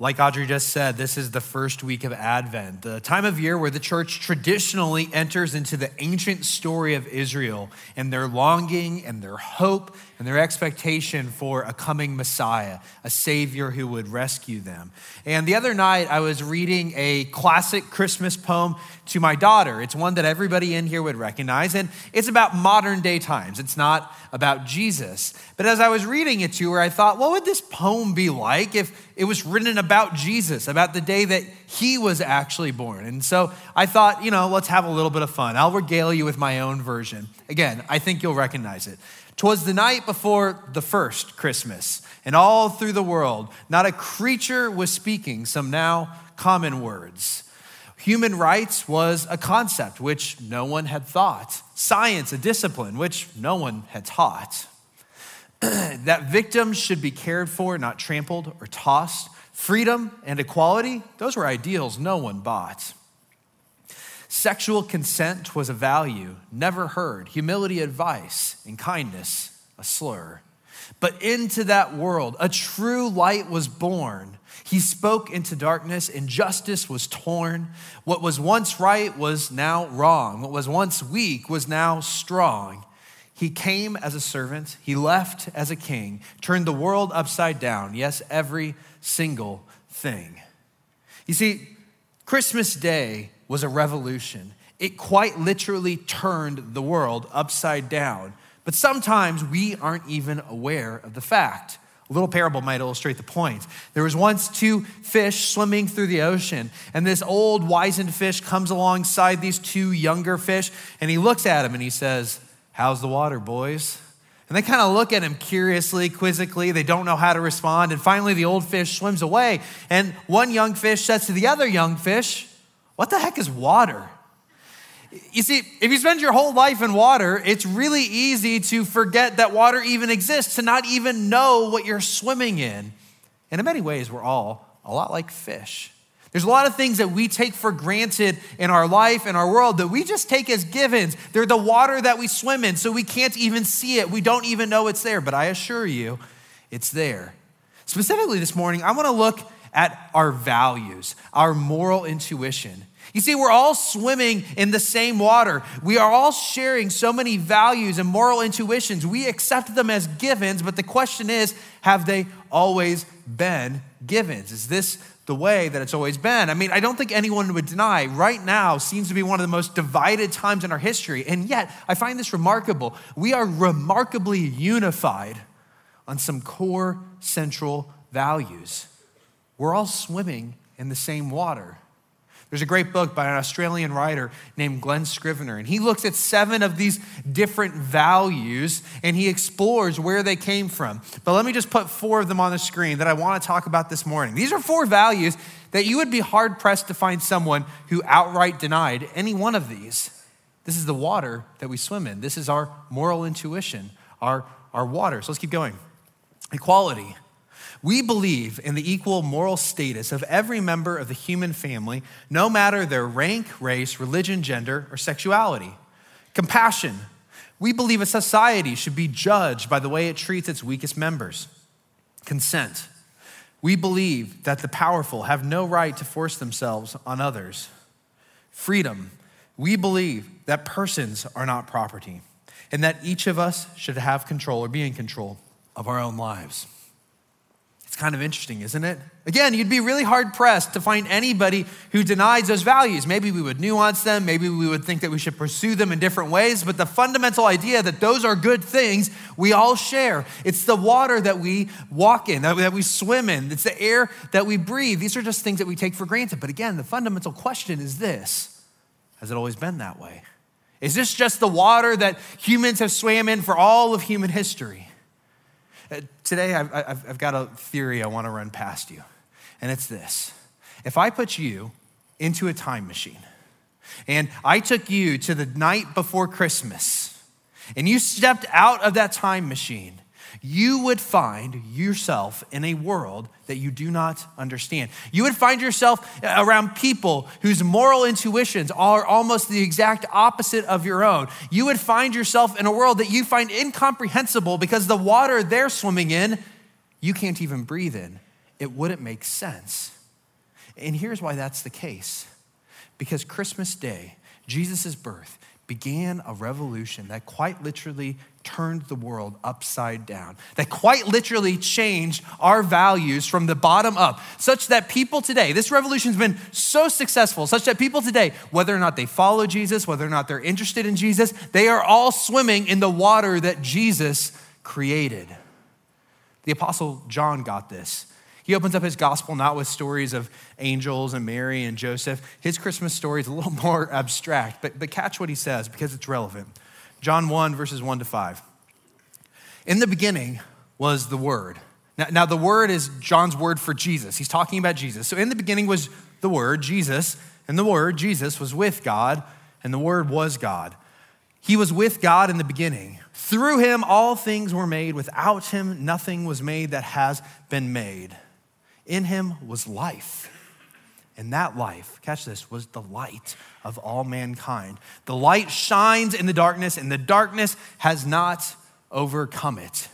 Like Audrey just said, this is the first week of Advent, the time of year where the church traditionally enters into the ancient story of Israel and their longing and their hope and their expectation for a coming Messiah, a Savior who would rescue them. And the other night, I was reading a classic Christmas poem to my daughter. It's one that everybody in here would recognize, and it's about modern day times. It's not about Jesus. But as I was reading it to her, I thought, what would this poem be like if it was written about Jesus, about the day that he was actually born? And so I thought, let's have a little bit of fun. I'll regale you with my own version. Again, I think you'll recognize it. "'Twas the night before the first Christmas, and all through the world, not a creature was speaking some now common words. Human rights was a concept which no one had thought, science a discipline which no one had taught. That victims should be cared for, not trampled or tossed. Freedom and equality, those were ideals no one bought. Sexual consent was a value never heard. Humility, advice, and kindness, a slur. But into that world, a true light was born. He spoke into darkness, and justice was torn. What was once right was now wrong. What was once weak was now strong. He came as a servant. He left as a king. Turned the world upside down. Yes, every single thing." You see, Christmas Day was a revolution. It quite literally turned the world upside down. But sometimes we aren't even aware of the fact. A little parable might illustrate the point. There was once two fish swimming through the ocean, and this old wizened fish comes alongside these two younger fish, and he looks at them and he says, "How's the water, boys?" And they kind of look at him curiously, quizzically. They don't know how to respond. And finally, the old fish swims away, and one young fish says to the other young fish, "What the heck is water?" You see, if you spend your whole life in water, it's really easy to forget that water even exists, to not even know what you're swimming in. And in many ways, we're all a lot like fish. There's a lot of things that we take for granted in our life and our world that we just take as givens. They're the water that we swim in, so we can't even see it. We don't even know it's there, but I assure you, it's there. Specifically this morning, I want to look at our values, our moral intuition. You see, we're all swimming in the same water. We are all sharing so many values and moral intuitions. We accept them as givens, but the question is, have they always been givens? Is this the way that it's always been? I mean, I don't think anyone would deny right now seems to be one of the most divided times in our history. And yet, I find this remarkable. We are remarkably unified on some core central values. We're all swimming in the same water. There's a great book by an Australian writer named Glenn Scrivener, and he looks at 7 of these different values, and he explores where they came from. But let me just put 4 of them on the screen that I want to talk about this morning. These are 4 values that you would be hard-pressed to find someone who outright denied any one of these. This is the water that we swim in. This is our moral intuition, our water. So let's keep going. Equality. We believe in the equal moral status of every member of the human family, no matter their rank, race, religion, gender, or sexuality. Compassion. We believe a society should be judged by the way it treats its weakest members. Consent. We believe that the powerful have no right to force themselves on others. Freedom. We believe that persons are not property and that each of us should have control or be in control of our own lives. It's kind of interesting, isn't it? Again, you'd be really hard-pressed to find anybody who denies those values. Maybe we would nuance them. Maybe we would think that we should pursue them in different ways. But the fundamental idea that those are good things, we all share. It's the water that we walk in, that we swim in. It's the air that we breathe. These are just things that we take for granted. But again, the fundamental question is this: has it always been that way? Is this just the water that humans have swam in for all of human history? Today, I've got a theory I want to run past you, and it's this. If I put you into a time machine, and I took you to the night before Christmas, and you stepped out of that time machine, you would find yourself in a world that you do not understand. You would find yourself around people whose moral intuitions are almost the exact opposite of your own. You would find yourself in a world that you find incomprehensible because the water they're swimming in, you can't even breathe in. it wouldn't make sense. And here's why that's the case. Because Christmas Day, Jesus' birth, began a revolution that quite literally turned the world upside down, that quite literally changed our values from the bottom up, such that people today, this revolution's been so successful, such that people today, whether or not they follow Jesus, whether or not they're interested in Jesus, they are all swimming in the water that Jesus created. The Apostle John got this. He opens up his gospel not with stories of angels and Mary and Joseph. His Christmas story is a little more abstract, but catch what he says because it's relevant. John 1:1-5. In the beginning was the Word. Now the Word is John's word for Jesus. He's talking about Jesus. So in the beginning was the Word, Jesus, and the Word, Jesus, was with God, and the Word was God. He was with God in the beginning. Through him, all things were made. Without him, nothing was made that has been made. In him was life, and that life, catch this, was the light of all mankind. The light shines in the darkness, and the darkness has not overcome it.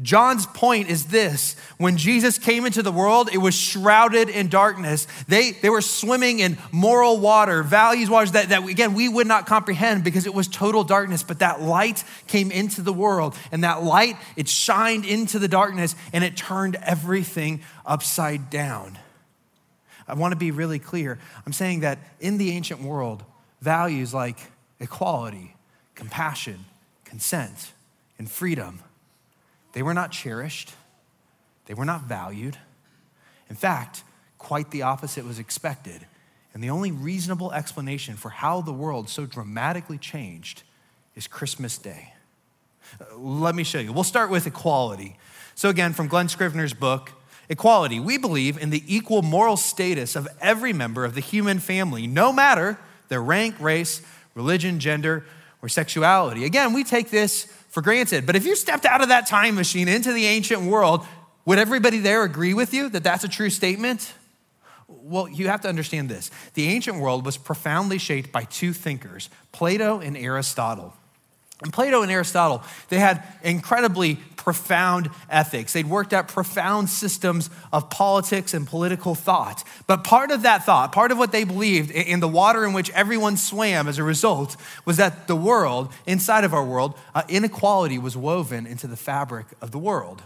John's point is this: when Jesus came into the world, it was shrouded in darkness. They were swimming in moral water, values water that again, we would not comprehend because it was total darkness, but that light came into the world, and that light, it shined into the darkness, and it turned everything upside down. I want to be really clear. I'm saying that in the ancient world, values like equality, compassion, consent, and freedom, they were not cherished. They were not valued. In fact, quite the opposite was expected. And the only reasonable explanation for how the world so dramatically changed is Christmas Day. Let me show you. We'll start with equality. So again, from Glenn Scrivener's book, Equality. We believe in the equal moral status of every member of the human family, no matter their rank, race, religion, gender, or sexuality. Again, we take this for granted. But if you stepped out of that time machine into the ancient world, would everybody there agree with you that that's a true statement? Well, you have to understand this. The ancient world was profoundly shaped by two thinkers, Plato and Aristotle. And Plato and Aristotle, they had incredibly profound ethics. They'd worked out profound systems of politics and political thought. But part of that thought, part of what they believed in the water in which everyone swam as a result, was that the world, inside of our world, inequality was woven into the fabric of the world.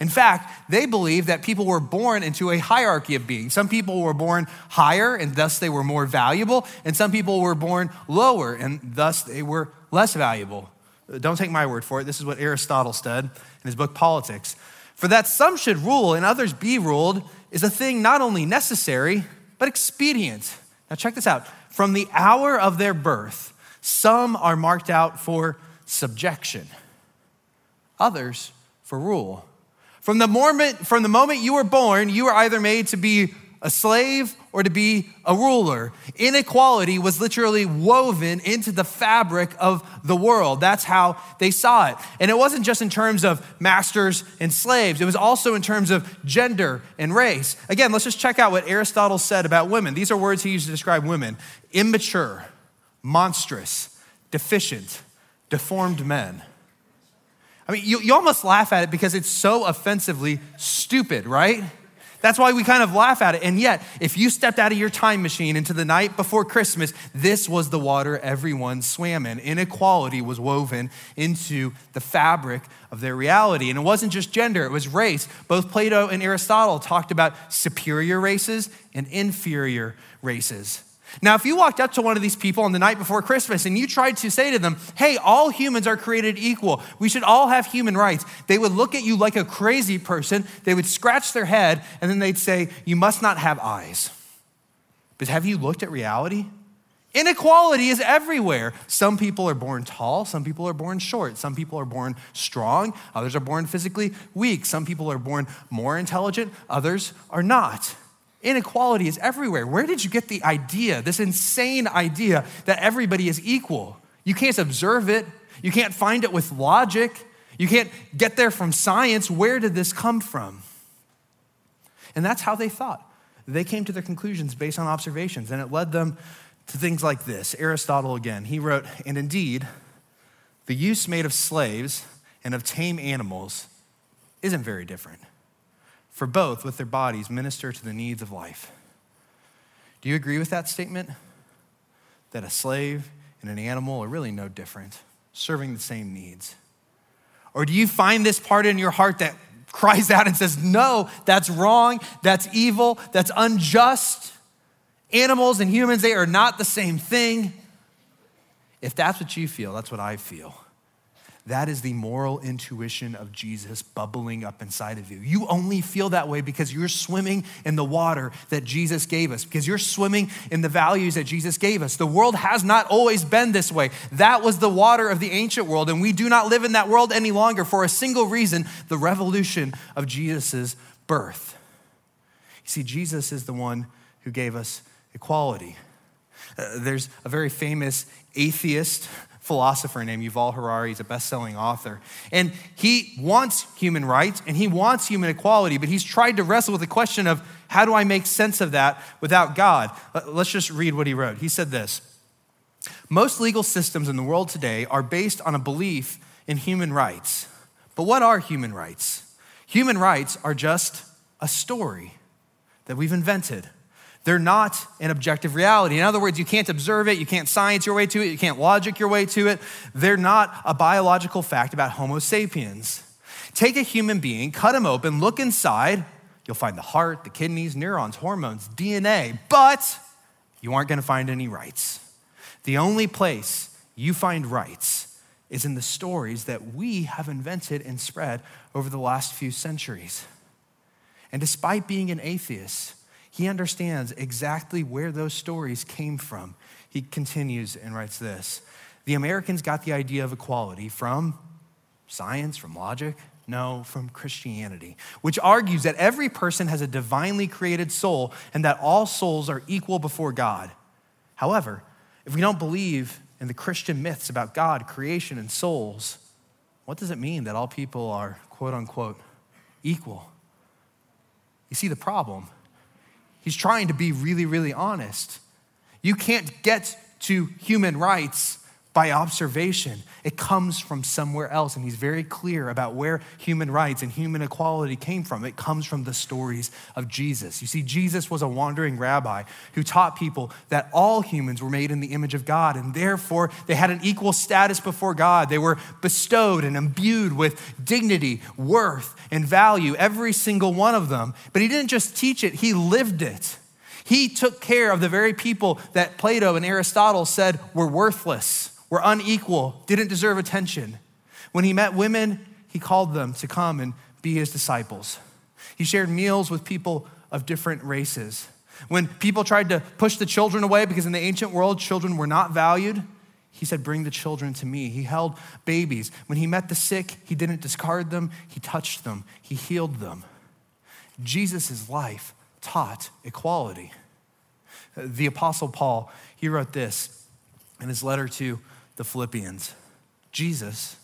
In fact, they believed that people were born into a hierarchy of being. Some people were born higher, and thus they were more valuable, and some people were born lower, and thus they were less valuable. Don't take my word for it. This is what Aristotle said in his book, Politics. For that some should rule and others be ruled is a thing not only necessary, but expedient. Now check this out. From the hour of their birth, some are marked out for subjection, others for rule. From the moment you were born, you were either made to be a slave or to be a ruler. Inequality was literally woven into the fabric of the world. That's how they saw it. And it wasn't just in terms of masters and slaves. It was also in terms of gender and race. Again, let's just check out what Aristotle said about women. These are words he used to describe women: immature, monstrous, deficient, deformed men. I mean, you almost laugh at it because it's so offensively stupid, right? That's why we kind of laugh at it. And yet, if you stepped out of your time machine into the night before Christmas, this was the water everyone swam in. Inequality was woven into the fabric of their reality. And it wasn't just gender, it was race. Both Plato and Aristotle talked about superior races and inferior races. Now, if you walked up to one of these people on the night before Christmas and you tried to say to them, hey, all humans are created equal, we should all have human rights, they would look at you like a crazy person, they would scratch their head, and then they'd say, you must not have eyes. But have you looked at reality? Inequality is everywhere. Some people are born tall, some people are born short, some people are born strong, others are born physically weak, some people are born more intelligent, others are not. Inequality is everywhere. Where did you get the idea, this insane idea that everybody is equal? You can't observe it. You can't find it with logic. You can't get there from science. Where did this come from? And that's how they thought. They came to their conclusions based on observations, and it led them to things like this. Aristotle again, he wrote, and indeed, the use made of slaves and of tame animals isn't very different for both with their bodies minister to the needs of life. Do you agree with that statement? That a slave and an animal are really no different, serving the same needs? Or do you find this part in your heart that cries out and says, no, that's wrong, that's evil, that's unjust? Animals and humans, they are not the same thing. If that's what you feel, that's what I feel. That is the moral intuition of Jesus bubbling up inside of you. You only feel that way because you're swimming in the water that Jesus gave us, because you're swimming in the values that Jesus gave us. The world has not always been this way. That was the water of the ancient world, and we do not live in that world any longer for a single reason: the revolution of Jesus' birth. You see, Jesus is the one who gave us equality. There's a very famous atheist philosopher named Yuval Harari. He's a best-selling author. And he wants human rights and he wants human equality, but he's tried to wrestle with the question of, how do I make sense of that without God? Let's just read what he wrote. He said this: most legal systems in the world today are based on a belief in human rights. But what are human rights? Human rights are just a story that we've invented. They're not an objective reality. In other words, you can't observe it, you can't science your way to it, you can't logic your way to it. They're not a biological fact about Homo sapiens. Take a human being, cut him open, look inside, you'll find the heart, the kidneys, neurons, hormones, DNA, but you aren't gonna find any rights. The only place you find rights is in the stories that we have invented and spread over the last few centuries. And despite being an atheist, he understands exactly where those stories came from. He continues and writes this: the Americans got the idea of equality from science, from logic, no, from Christianity, which argues that every person has a divinely created soul and that all souls are equal before God. However, if we don't believe in the Christian myths about God, creation, and souls, what does it mean that all people are, quote unquote, equal? You see the problem. He's trying to be really, really honest. You can't get to human rights by observation. It comes from somewhere else, and he's very clear about where human rights and human equality came from. It comes from the stories of Jesus. You see, Jesus was a wandering rabbi who taught people that all humans were made in the image of God, and therefore they had an equal status before God. They were bestowed and imbued with dignity, worth, and value, every single one of them. But he didn't just teach it, he lived it. He took care of the very people that Plato and Aristotle said were worthless, were unequal, didn't deserve attention. When he met women, he called them to come and be his disciples. He shared meals with people of different races. When people tried to push the children away, because in the ancient world, children were not valued, he said, bring the children to me. He held babies. When he met the sick, he didn't discard them, he touched them, he healed them. Jesus' life taught equality. The Apostle Paul, he wrote this in his letter to the Philippians: Jesus,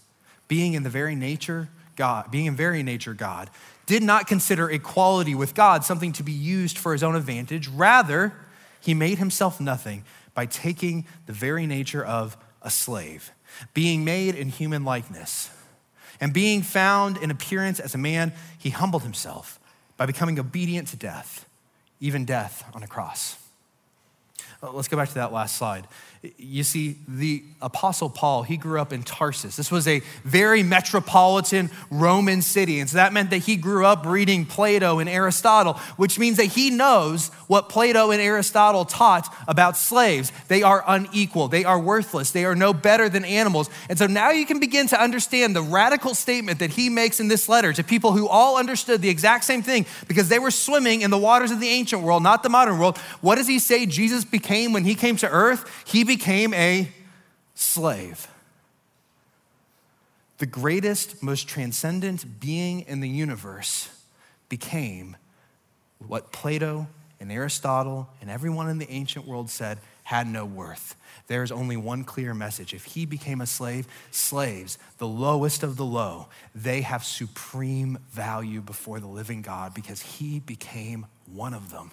being in very nature God, did not consider equality with God something to be used for his own advantage. Rather, he made himself nothing by taking the very nature of a slave, being made in human likeness. And being found in appearance as a man, he humbled himself by becoming obedient to death, even death on a cross. Let's go back to that last slide. You see, the Apostle Paul, he grew up in Tarsus. This was a very metropolitan Roman city. And so that meant that he grew up reading Plato and Aristotle, which means that he knows what Plato and Aristotle taught about slaves. They are unequal. They are worthless. They are no better than animals. And so now you can begin to understand the radical statement that he makes in this letter to people who all understood the exact same thing because they were swimming in the waters of the ancient world, not the modern world. What does he say Jesus became when he came to earth? He became a slave. The greatest, most transcendent being in the universe became what Plato and Aristotle and everyone in the ancient world said had no worth. There is only one clear message. If he became a slave, slaves, the lowest of the low, they have supreme value before the living God because he became one of them.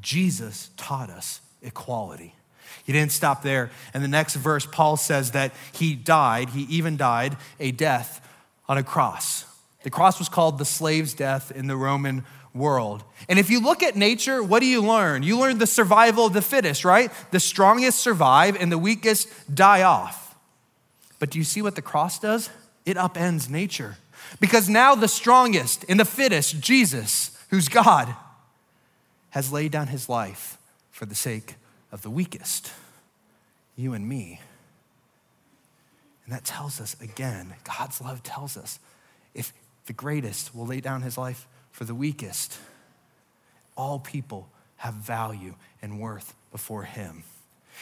Jesus taught us equality. He didn't stop there. In the next verse, Paul says that he died, he even died a death on a cross. The cross was called the slave's death in the Roman world. And if you look at nature, what do you learn? You learn the survival of the fittest, right? The strongest survive and the weakest die off. But do you see what the cross does? It upends nature. Because now the strongest and the fittest, Jesus, who's God, has laid down his life for the sake of the weakest, you and me. And that tells us again, God's love tells us, if the greatest will lay down his life for the weakest, all people have value and worth before him.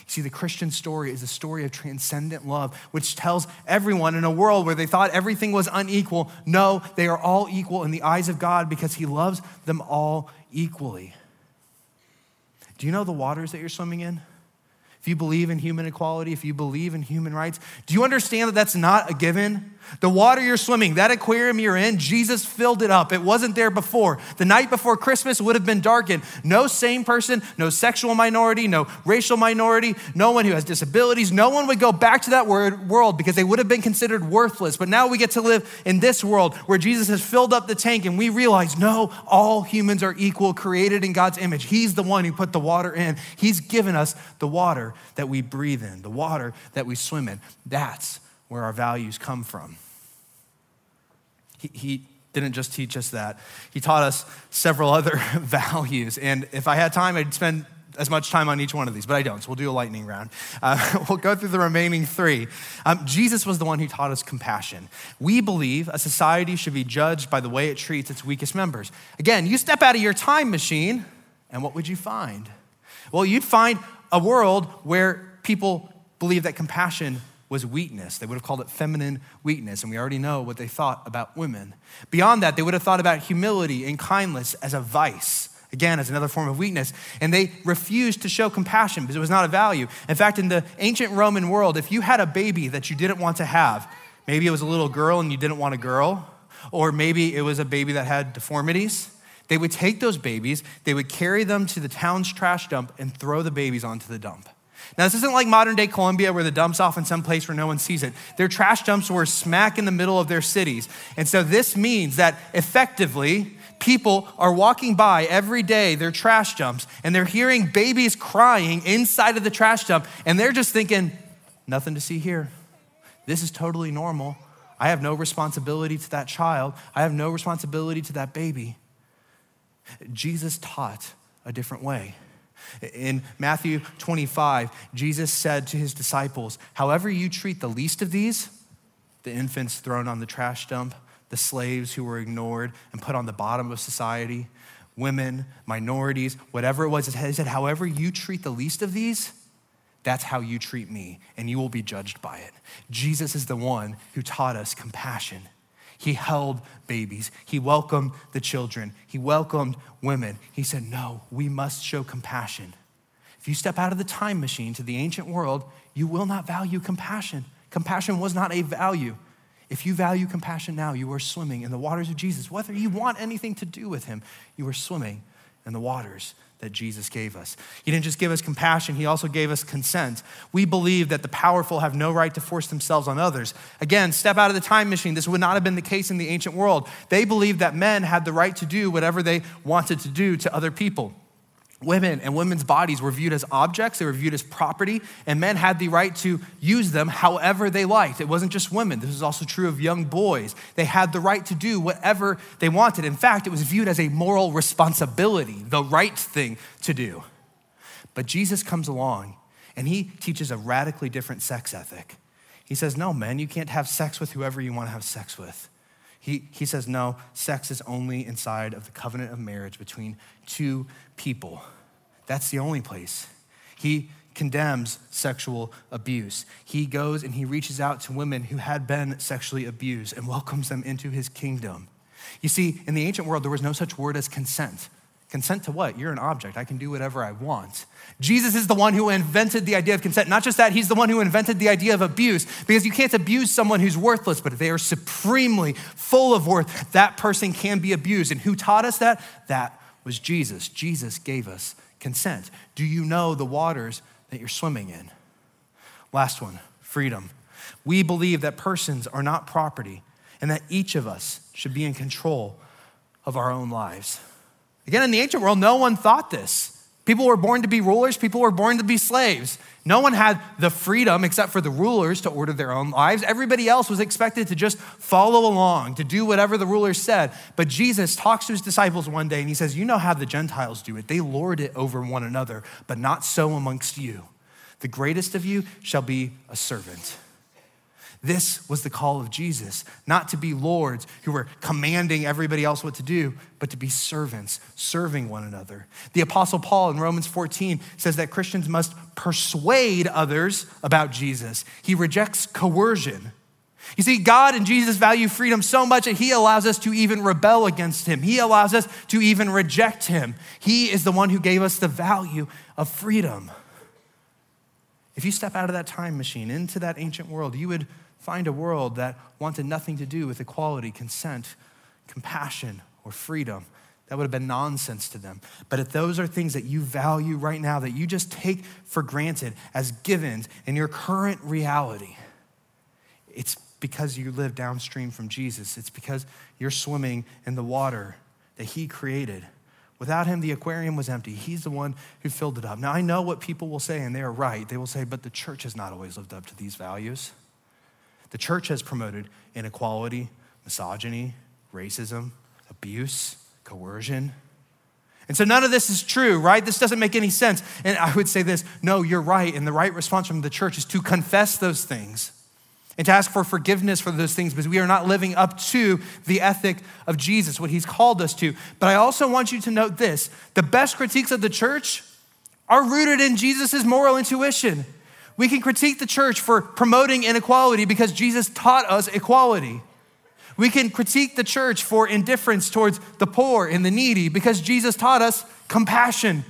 You see, the Christian story is a story of transcendent love, which tells everyone in a world where they thought everything was unequal, no, they are all equal in the eyes of God because he loves them all equally. Do you know the waters that you're swimming in? If you believe in human equality, if you believe in human rights, do you understand that that's not a given? The water you're swimming, that aquarium you're in, Jesus filled it up. It wasn't there before. The night before Christmas would have been darkened. No sane person, no sexual minority, no racial minority, no one who has disabilities, no one would go back to that world because they would have been considered worthless. But now we get to live in this world where Jesus has filled up the tank and we realize, no, all humans are equal, created in God's image. He's the one who put the water in. He's given us the water that we breathe in, the water that we swim in. That's where our values come from. He didn't just teach us that. He taught us several other values. And if I had time, I'd spend as much time on each one of these, but I don't, so we'll do a lightning round. We'll go through the remaining three. Jesus was the one who taught us compassion. We believe a society should be judged by the way it treats its weakest members. Again, you step out of your time machine, and what would you find? Well, you'd find a world where people believe that compassion was weakness. They would have called it feminine weakness, and we already know what they thought about women. Beyond that, they would have thought about humility and kindness as a vice, again, as another form of weakness, and they refused to show compassion because it was not a value. In fact, in the ancient Roman world, if you had a baby that you didn't want to have, maybe it was a little girl and you didn't want a girl, or maybe it was a baby that had deformities, they would take those babies, they would carry them to the town's trash dump and throw the babies onto the dump. Now, this isn't like modern day Colombia where the dump's off in some place where no one sees it. Their trash dumps were smack in the middle of their cities. And so this means that effectively, people are walking by every day their trash dumps and they're hearing babies crying inside of the trash dump. And they're just thinking, nothing to see here. This is totally normal. I have no responsibility to that child. I have no responsibility to that baby. Jesus taught a different way. In Matthew 25, Jesus said to his disciples, however you treat the least of these, the infants thrown on the trash dump, the slaves who were ignored and put on the bottom of society, women, minorities, whatever it was, he said, however you treat the least of these, that's how you treat me, and you will be judged by it. Jesus is the one who taught us compassion. He held babies. He welcomed the children. He welcomed women. He said, no, we must show compassion. If you step out of the time machine to the ancient world, you will not value compassion. Compassion was not a value. If you value compassion now, you are swimming in the waters of Jesus. Whether you want anything to do with him, you are swimming in the waters that Jesus gave us. He didn't just give us compassion, he also gave us consent. We believe that the powerful have no right to force themselves on others. Again, step out of the time machine. This would not have been the case in the ancient world. They believed that men had the right to do whatever they wanted to do to other people. Women and women's bodies were viewed as objects, they were viewed as property, and men had the right to use them however they liked. It wasn't just women. This was also true of young boys. They had the right to do whatever they wanted. In fact, it was viewed as a moral responsibility, the right thing to do. But Jesus comes along and he teaches a radically different sex ethic. He says, no, men, you can't have sex with whoever you want to have sex with. He says, no, sex is only inside of the covenant of marriage between two people. That's the only place. He condemns sexual abuse. He goes and he reaches out to women who had been sexually abused and welcomes them into his kingdom. You see, in the ancient world, there was no such word as consent. Consent to what? You're an object. I can do whatever I want. Jesus is the one who invented the idea of consent. Not just that, he's the one who invented the idea of abuse, because you can't abuse someone who's worthless, but if they are supremely full of worth, that person can be abused. And who taught us that? That was Jesus. Jesus gave us consent. Do you know the waters that you're swimming in? Last one, freedom. We believe that persons are not property and that each of us should be in control of our own lives. Again, in the ancient world, no one thought this. People were born to be rulers. People were born to be slaves. No one had the freedom except for the rulers to order their own lives. Everybody else was expected to just follow along, to do whatever the rulers said. But Jesus talks to his disciples one day and he says, you know how the Gentiles do it. They lord it over one another, but not so amongst you. The greatest of you shall be a servant. This was the call of Jesus, not to be lords who were commanding everybody else what to do, but to be servants, serving one another. The Apostle Paul in Romans 14 says that Christians must persuade others about Jesus. He rejects coercion. You see, God and Jesus value freedom so much that he allows us to even rebel against him. He allows us to even reject him. He is the one who gave us the value of freedom. If you step out of that time machine into that ancient world, you would find a world that wanted nothing to do with equality, consent, compassion, or freedom. That would have been nonsense to them. But if those are things that you value right now, that you just take for granted as givens in your current reality, it's because you live downstream from Jesus. It's because you're swimming in the water that he created. Without him, the aquarium was empty. He's the one who filled it up. Now, I know what people will say, and they are right. They will say, but the church has not always lived up to these values. The church has promoted inequality, misogyny, racism, abuse, coercion. And so none of this is true, right? This doesn't make any sense. And I would say this, no, you're right. And the right response from the church is to confess those things and to ask for forgiveness for those things, because we are not living up to the ethic of Jesus, what he's called us to. But I also want you to note this, the best critiques of the church are rooted in Jesus's moral intuition. We can critique the church for promoting inequality because Jesus taught us equality. We can critique the church for indifference towards the poor and the needy because Jesus taught us compassion.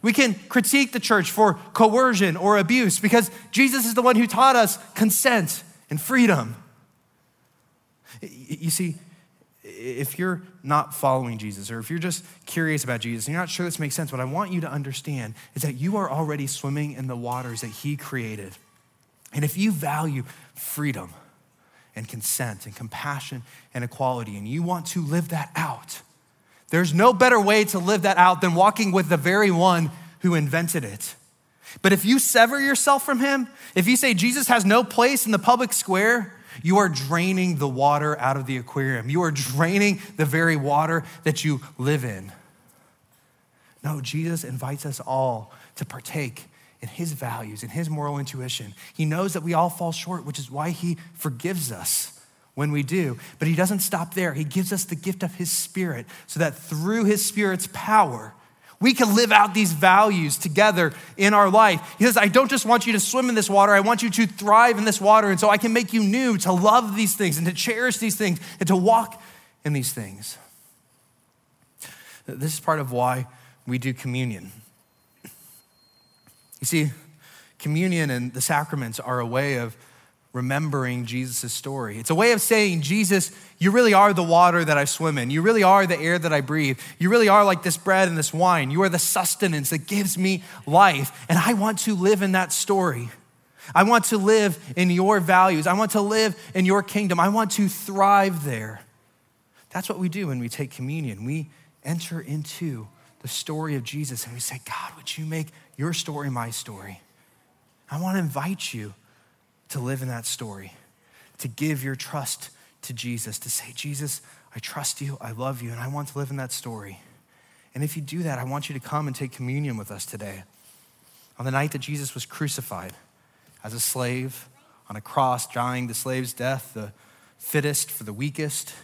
We can critique the church for coercion or abuse because Jesus is the one who taught us consent and freedom. You see, if you're not following Jesus, or if you're just curious about Jesus and you're not sure this makes sense, what I want you to understand is that you are already swimming in the waters that he created. And if you value freedom and consent and compassion and equality, and you want to live that out, there's no better way to live that out than walking with the very one who invented it. But if you sever yourself from him, if you say Jesus has no place in the public square, you are draining the water out of the aquarium. You are draining the very water that you live in. No, Jesus invites us all to partake in his values, in his moral intuition. He knows that we all fall short, which is why he forgives us when we do. But he doesn't stop there. He gives us the gift of his Spirit so that through his Spirit's power, we can live out these values together in our life. He says, I don't just want you to swim in this water. I want you to thrive in this water. And so I can make you new to love these things and to cherish these things and to walk in these things. This is part of why we do communion. You see, communion and the sacraments are a way of remembering Jesus' story. It's a way of saying, Jesus, you really are the water that I swim in. You really are the air that I breathe. You really are like this bread and this wine. You are the sustenance that gives me life. And I want to live in that story. I want to live in your values. I want to live in your kingdom. I want to thrive there. That's what we do when we take communion. We enter into the story of Jesus and we say, God, would you make your story my story? I want to invite you to live in that story, to give your trust to Jesus, to say, Jesus, I trust you, I love you, and I want to live in that story. And if you do that, I want you to come and take communion with us today. On the night that Jesus was crucified as a slave on a cross, dying the slave's death, the fittest for the weakest,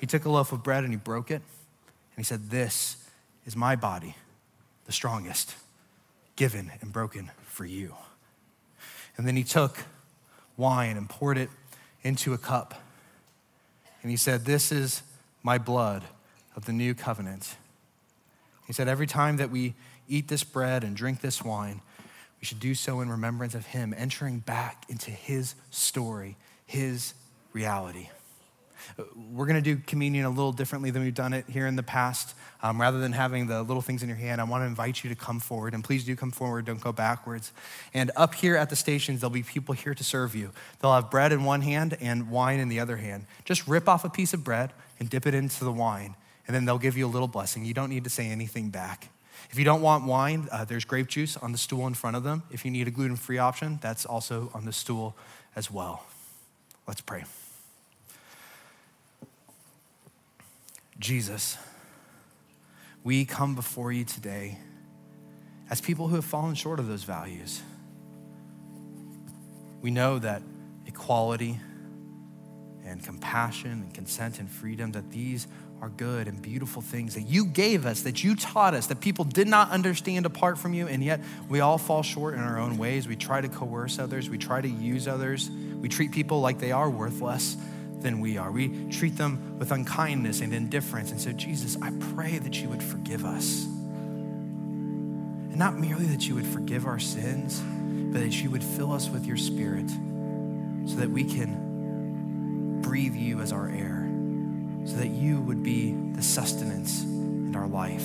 he took a loaf of bread and he broke it. And he said, this is my body, the strongest, given and broken for you. And then he took wine and poured it into a cup. And he said, this is my blood of the new covenant. He said, every time that we eat this bread and drink this wine, we should do so in remembrance of him, entering back into his story, his reality. We're going to do communion a little differently than we've done it here in the past. Rather than having the little things in your hand, I want to invite you to come forward. And please do come forward. Don't go backwards. And up here at the stations, there'll be people here to serve you. They'll have bread in one hand and wine in the other hand. Just rip off a piece of bread and dip it into the wine. And then they'll give you a little blessing. You don't need to say anything back. If you don't want wine, there's grape juice on the stool in front of them. If you need a gluten-free option, that's also on the stool as well. Let's pray. Jesus, we come before you today as people who have fallen short of those values. We know that equality and compassion and consent and freedom, that these are good and beautiful things that you gave us, that you taught us, that people did not understand apart from you, and yet we all fall short in our own ways. We try to coerce others. We try to use others. We treat people like they are worth less than we are. We treat them with unkindness and indifference. And so, Jesus, I pray that you would forgive us. And not merely that you would forgive our sins, but that you would fill us with your Spirit so that we can breathe you as our air, so that you would be the sustenance in our life,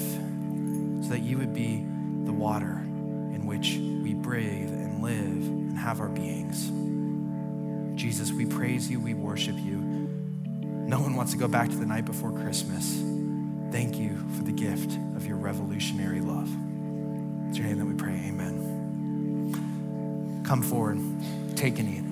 so that you would be the water in which we breathe and live and have our beings. Jesus, we praise you, we worship you. No one wants to go back to the night before Christmas. Thank you for the gift of your revolutionary love. It's your name that we pray, amen. Come forward, take and eat.